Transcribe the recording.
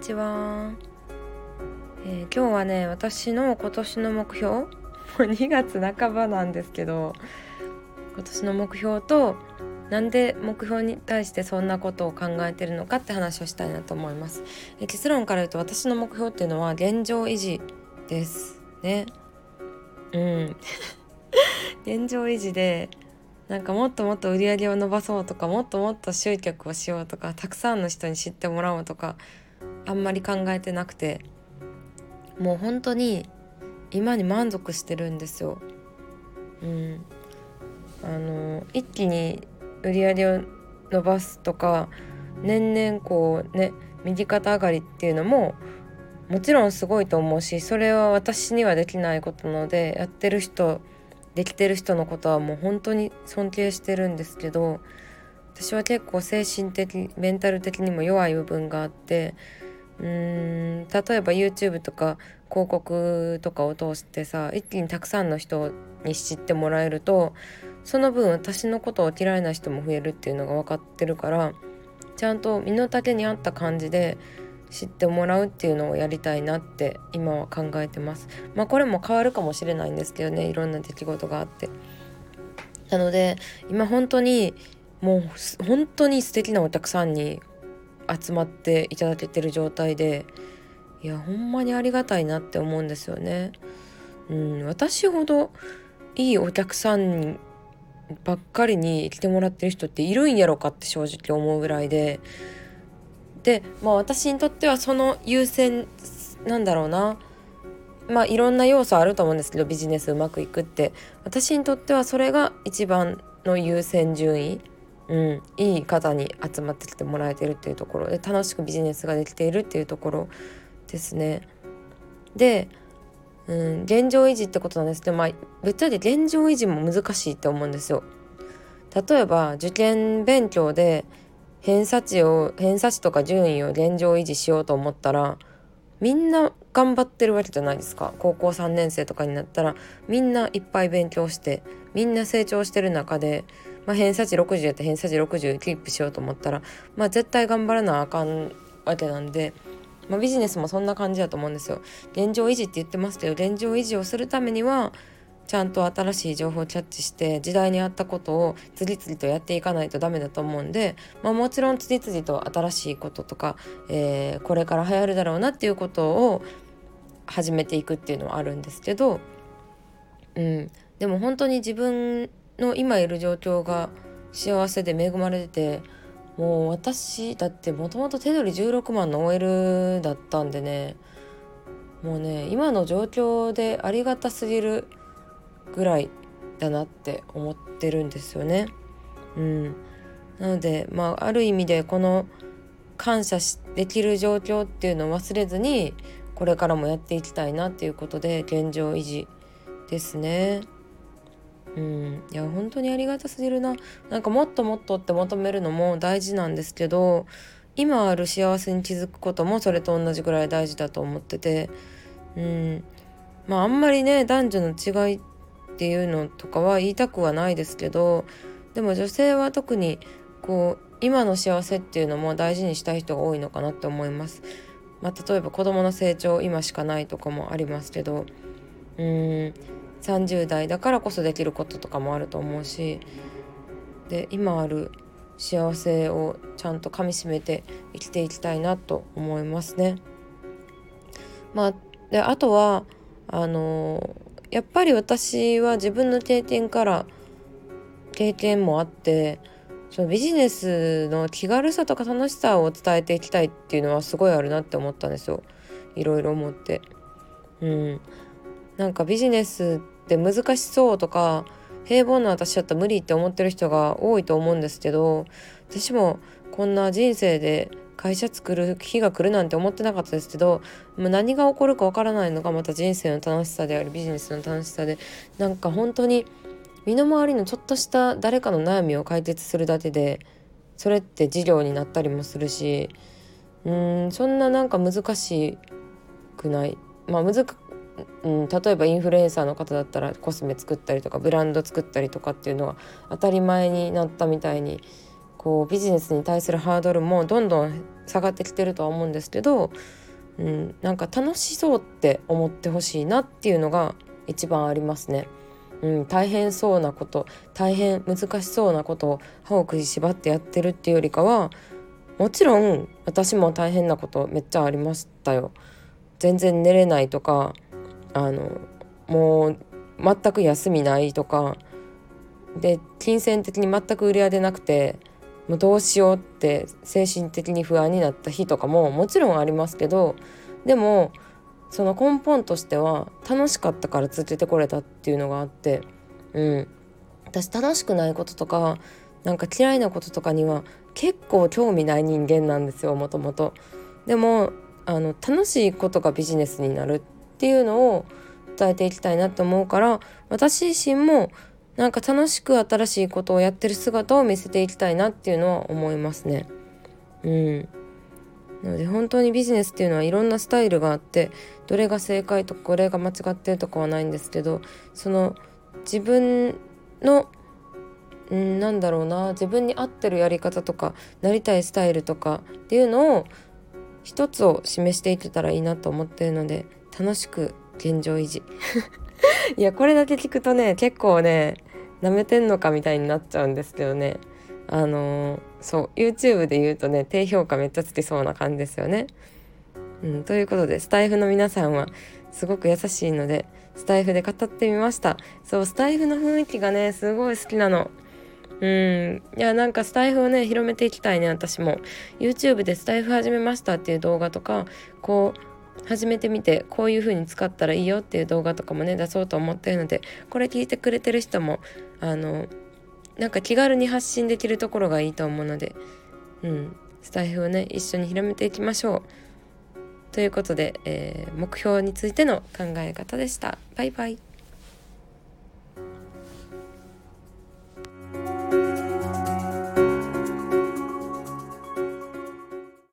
にちは。今日はね、私の今年の目標、もう2月半ばなんですけど、今年の目標となんで目標に対してそんなことを考えてるのかって話をしたいなと思います。結論から言うと、私の目標っていうのは現状維持ですね。現状維持で、なんかもっともっと売り上げを伸ばそうとか、もっともっと集客をしようとか、たくさんの人に知ってもらおうとか、あんまり考えてなくて、もう本当に今に満足してるんですよ。一気に売り上げを伸ばすとか、年々こうね、右肩上がりっていうのももちろんすごいと思うし、それは私にはできないことなので、やってる人、できてる人のことはもう本当に尊敬してるんですけど、私は結構精神的、メンタル的にも弱い部分があって、例えば YouTube とか広告とかを通してさ、一気にたくさんの人に知ってもらえると、その分私のことを嫌いな人も増えるっていうのが分かってるから、ちゃんと身の丈に合った感じで知ってもらうっていうのをやりたいなって今は考えてます。これも変わるかもしれないんですけどね、いろんな出来事があって。なので今本当にもう本当に素敵なお客さんに集まっていただけてる状態で、いやほんまにありがたいなって思うんですよね。私ほどいいお客さんばっかりに来てもらってる人っているんやろかって正直思うぐらいで、私にとってはその優先なんだろうな、いろんな要素あると思うんですけど、ビジネスうまくいくって私にとってはそれが一番の優先順位。いい方に集まってきてもらえてるっていうところで、楽しくビジネスができているっていうところですね。で、現状維持ってことなんですけど、ぶっちゃけ現状維持も難しいって思うんですよ。例えば受験勉強で偏差値とか順位を現状維持しようと思ったら、みんな頑張ってるわけじゃないですか。高校3年生とかになったらみんないっぱい勉強して、みんな成長してる中で、偏差値60やって偏差値60キープしようと思ったら、絶対頑張らなあかんわけなんで、ビジネスもそんな感じだと思うんですよ。現状維持って言ってますけど、現状維持をするためにはちゃんと新しい情報をキャッチして、時代に合ったことを次々とやっていかないとダメだと思うんで、もちろん次々と新しいこととか、これから流行るだろうなっていうことを始めていくっていうのはあるんですけど、でも本当に自分の今いる状況が幸せで恵まれてて、もう私だってもともと手取り16万の OL だったんでね、もうね、今の状況でありがたすぎるぐらいだなって思ってるんですよね。なので、ある意味でこの感謝できる状況っていうのを忘れずに、これからもやっていきたいなっていうことで現状維持ですね。いや本当にありがたすぎるな。なんかもっともっとって求めるのも大事なんですけど、今ある幸せに気づくこともそれと同じぐらい大事だと思ってて、あんまりね、男女の違いっていうのとかは言いたくはないですけど、でも女性は特にこう今の幸せっていうのも大事にしたい人が多いのかなって思います。例えば子供の成長今しかないとかもありますけど、30代だからこそできることとかもあると思うし、で今ある幸せをちゃんとかみしめて生きていきたいなと思いますね。であとはやっぱり私は自分の経験もあって、そのビジネスの気軽さとか楽しさを伝えていきたいっていうのはすごいあるなって思ったんですよ。いろいろ思って、なんかビジネスって難しそうとか、平凡な私だったら無理って思ってる人が多いと思うんですけど、私もこんな人生で会社作る日が来るなんて思ってなかったですけど、何が起こるかわからないのがまた人生の楽しさであり、ビジネスの楽しさで、なんか本当に身の回りのちょっとした誰かの悩みを解決するだけで、それって事業になったりもするし、そんななんか難しくない、例えばインフルエンサーの方だったらコスメ作ったりとかブランド作ったりとかっていうのは当たり前になったみたいに、こうビジネスに対するハードルもどんどん下がってきてるとは思うんですけど、なんか楽しそうって思ってほしいなっていうのが一番ありますね。大変そうなこと、大変難しそうなことを歯を食いしばってやってるっていうよりかは、もちろん私も大変なことめっちゃありましたよ。全然寝れないとか、もう全く休みないとかで、金銭的に全く売り上げなくて、もうどうしようって精神的に不安になった日とかももちろんありますけど、でもその根本としては楽しかったから続けてこれたっていうのがあって、私楽しくないこととかなんか嫌いなこととかには結構興味ない人間なんですよ、もともと。でも楽しいことがビジネスになるっていうのを伝えていきたいなと思うから、私自身もなんか楽しく新しいことをやってる姿を見せていきたいなっていうのは思いますね。なので本当にビジネスっていうのはいろんなスタイルがあって、どれが正解とかこれが間違ってるとかはないんですけど、その自分のなんだろうな、自分に合ってるやり方とかなりたいスタイルとかっていうのを一つを示していけたらいいなと思ってるので、楽しく現状維持いやこれだけ聞くとね、結構ねなめてんのかみたいになっちゃうんですけどね、そう YouTube で言うとね、低評価めっちゃつきそうな感じですよね。ということで、スタイフの皆さんはすごく優しいのでスタイフで語ってみました。そう、スタイフの雰囲気がねすごい好きなの。いや、なんかスタイフをね広めていきたいね。私も YouTube でスタイフ始めましたっていう動画とか、こう始めてみてこういう風に使ったらいいよっていう動画とかもね出そうと思ってるので、これ聞いてくれてる人もなんか気軽に発信できるところがいいと思うので、スタイフをね一緒に広めていきましょうということで、目標についての考え方でした。バイバイ。